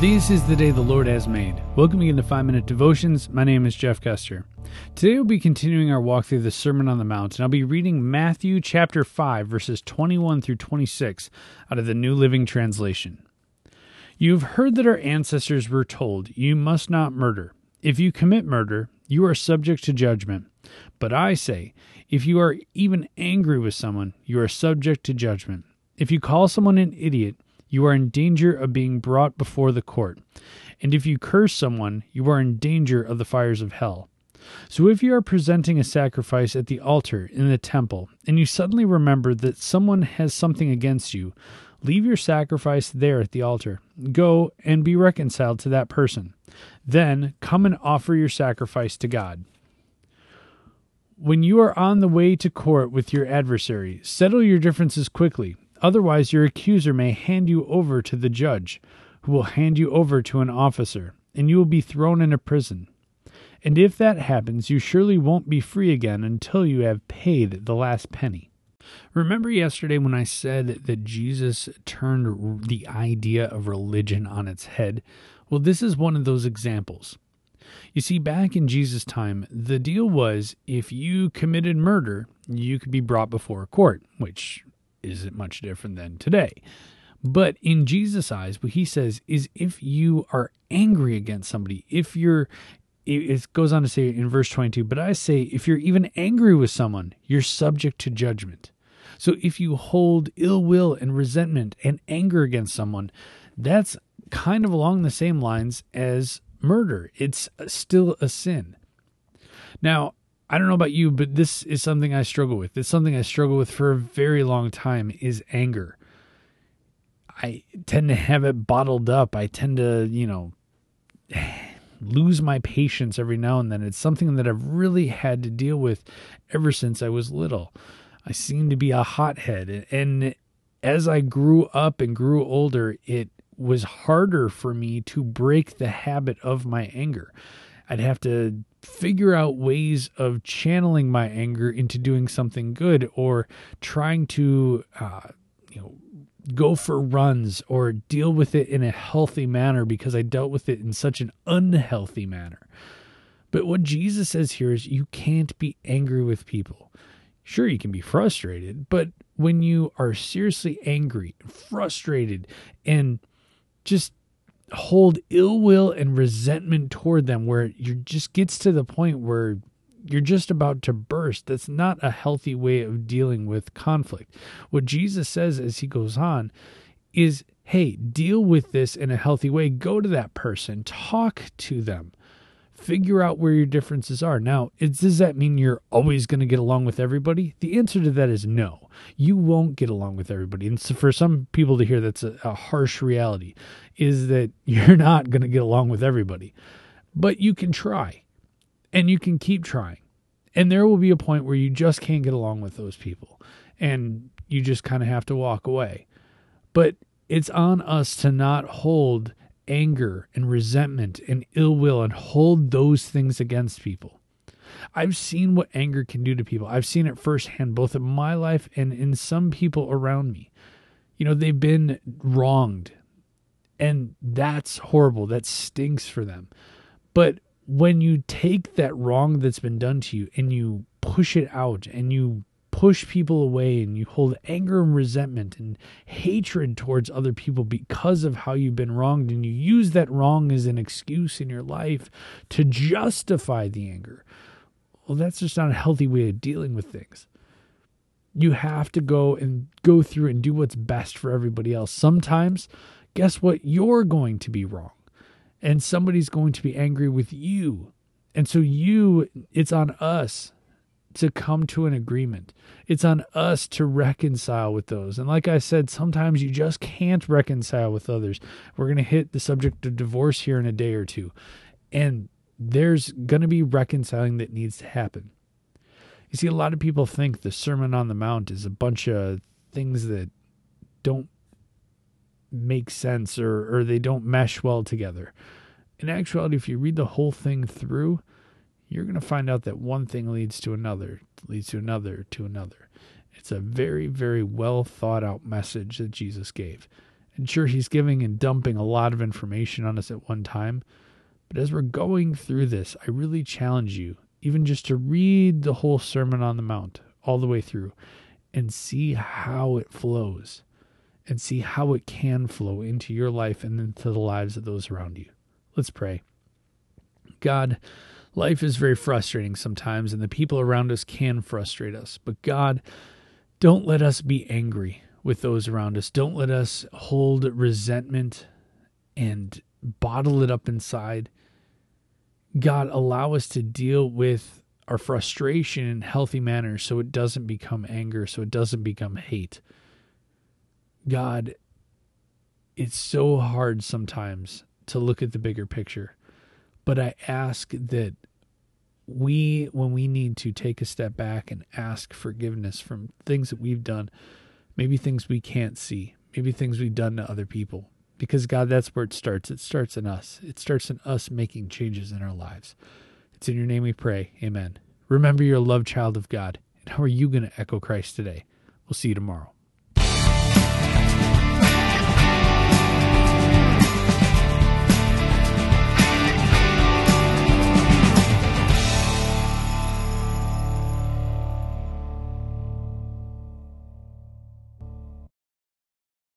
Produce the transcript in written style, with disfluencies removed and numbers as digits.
This is the day the Lord has made. Welcome again to 5-Minute Devotions. My name is Jeff Kester. Today we'll be continuing our walk through the Sermon on the Mount, and I'll be reading Matthew chapter 5, verses 21 through 26 out of the New Living Translation. You have heard that our ancestors were told, you must not murder. If you commit murder, you are subject to judgment. But I say, if you are even angry with someone, you are subject to judgment. If you call someone an idiot, you are in danger of being brought before the court. And if you curse someone, you are in danger of the fires of hell. So if you are presenting a sacrifice at the altar in the temple, and you suddenly remember that someone has something against you, leave your sacrifice there at the altar. Go and be reconciled to that person. Then come and offer your sacrifice to God. When you are on the way to court with your adversary, settle your differences quickly. Otherwise, your accuser may hand you over to the judge, who will hand you over to an officer, and you will be thrown into prison. And if that happens, you surely won't be free again until you have paid the last penny. Remember yesterday when I said that Jesus turned the idea of religion on its head? Well, this is one of those examples. You see, back in Jesus' time, the deal was if you committed murder, you could be brought before a court, which isn't much different than today. But in Jesus' eyes, what he says is if you are angry against somebody, it goes on to say in verse 22, but I say, if you're even angry with someone, you're subject to judgment. So if you hold ill will and resentment and anger against someone, that's kind of along the same lines as murder. It's still a sin. Now, I don't know about you, but this is something I struggle with. It's something I struggle with for a very long time is anger. I tend to have it bottled up. I tend to, lose my patience every now and then. It's something that I've really had to deal with ever since I was little. I seem to be a hothead. And as I grew up and grew older, it was harder for me to break the habit of my anger. I'd have to figure out ways of channeling my anger into doing something good or trying to go for runs or deal with it in a healthy manner because I dealt with it in such an unhealthy manner. But what Jesus says here is you can't be angry with people. Sure, you can be frustrated, but when you are seriously angry, frustrated, and just hold ill will and resentment toward them where it just gets to the point where you're just about to burst. That's not a healthy way of dealing with conflict. What Jesus says as he goes on is, hey, deal with this in a healthy way. Go to that person, talk to them, figure out where your differences are. Now, does that mean you're always going to get along with everybody? The answer to that is no. You won't get along with everybody. And so for some people to hear, that's a harsh reality, is that you're not going to get along with everybody. But you can try, and you can keep trying. And there will be a point where you just can't get along with those people, and you just kind of have to walk away. But it's on us to not hold anger and resentment and ill will and hold those things against people. I've seen what anger can do to people. I've seen it firsthand, both in my life and in some people around me. They've been wronged, and that's horrible. That stinks for them. But when you take that wrong that's been done to you and you push it out and you push people away and you hold anger and resentment and hatred towards other people because of how you've been wronged, and you use that wrong as an excuse in your life to justify the anger, well, that's just not a healthy way of dealing with things. You have to go through and do what's best for everybody else. Sometimes, guess what? You're going to be wrong, and somebody's going to be angry with you. And so it's on us to come to an agreement. It's on us to reconcile with those. And like I said, sometimes you just can't reconcile with others. We're going to hit the subject of divorce here in a day or two, and there's going to be reconciling that needs to happen. You see, a lot of people think the Sermon on the Mount is a bunch of things that don't make sense or they don't mesh well together. In actuality, if you read the whole thing through, you're going to find out that one thing leads to another, to another. It's a very, very well thought out message that Jesus gave. And sure, he's giving and dumping a lot of information on us at one time. But as we're going through this, I really challenge you, even just to read the whole Sermon on the Mount all the way through and see how it flows and see how it can flow into your life and into the lives of those around you. Let's pray. God, life is very frustrating sometimes, and the people around us can frustrate us. But God, don't let us be angry with those around us. Don't let us hold resentment and bottle it up inside. God, allow us to deal with our frustration in healthy manners so it doesn't become anger, so it doesn't become hate. God, it's so hard sometimes to look at the bigger picture, but I ask that we, when we need to, take a step back and ask forgiveness from things that we've done, maybe things we can't see, maybe things we've done to other people. Because, God, that's where it starts. It starts in us. It starts in us making changes in our lives. It's in your name we pray. Amen. Remember, you're a loved child of God. And how are you going to echo Christ today? We'll see you tomorrow.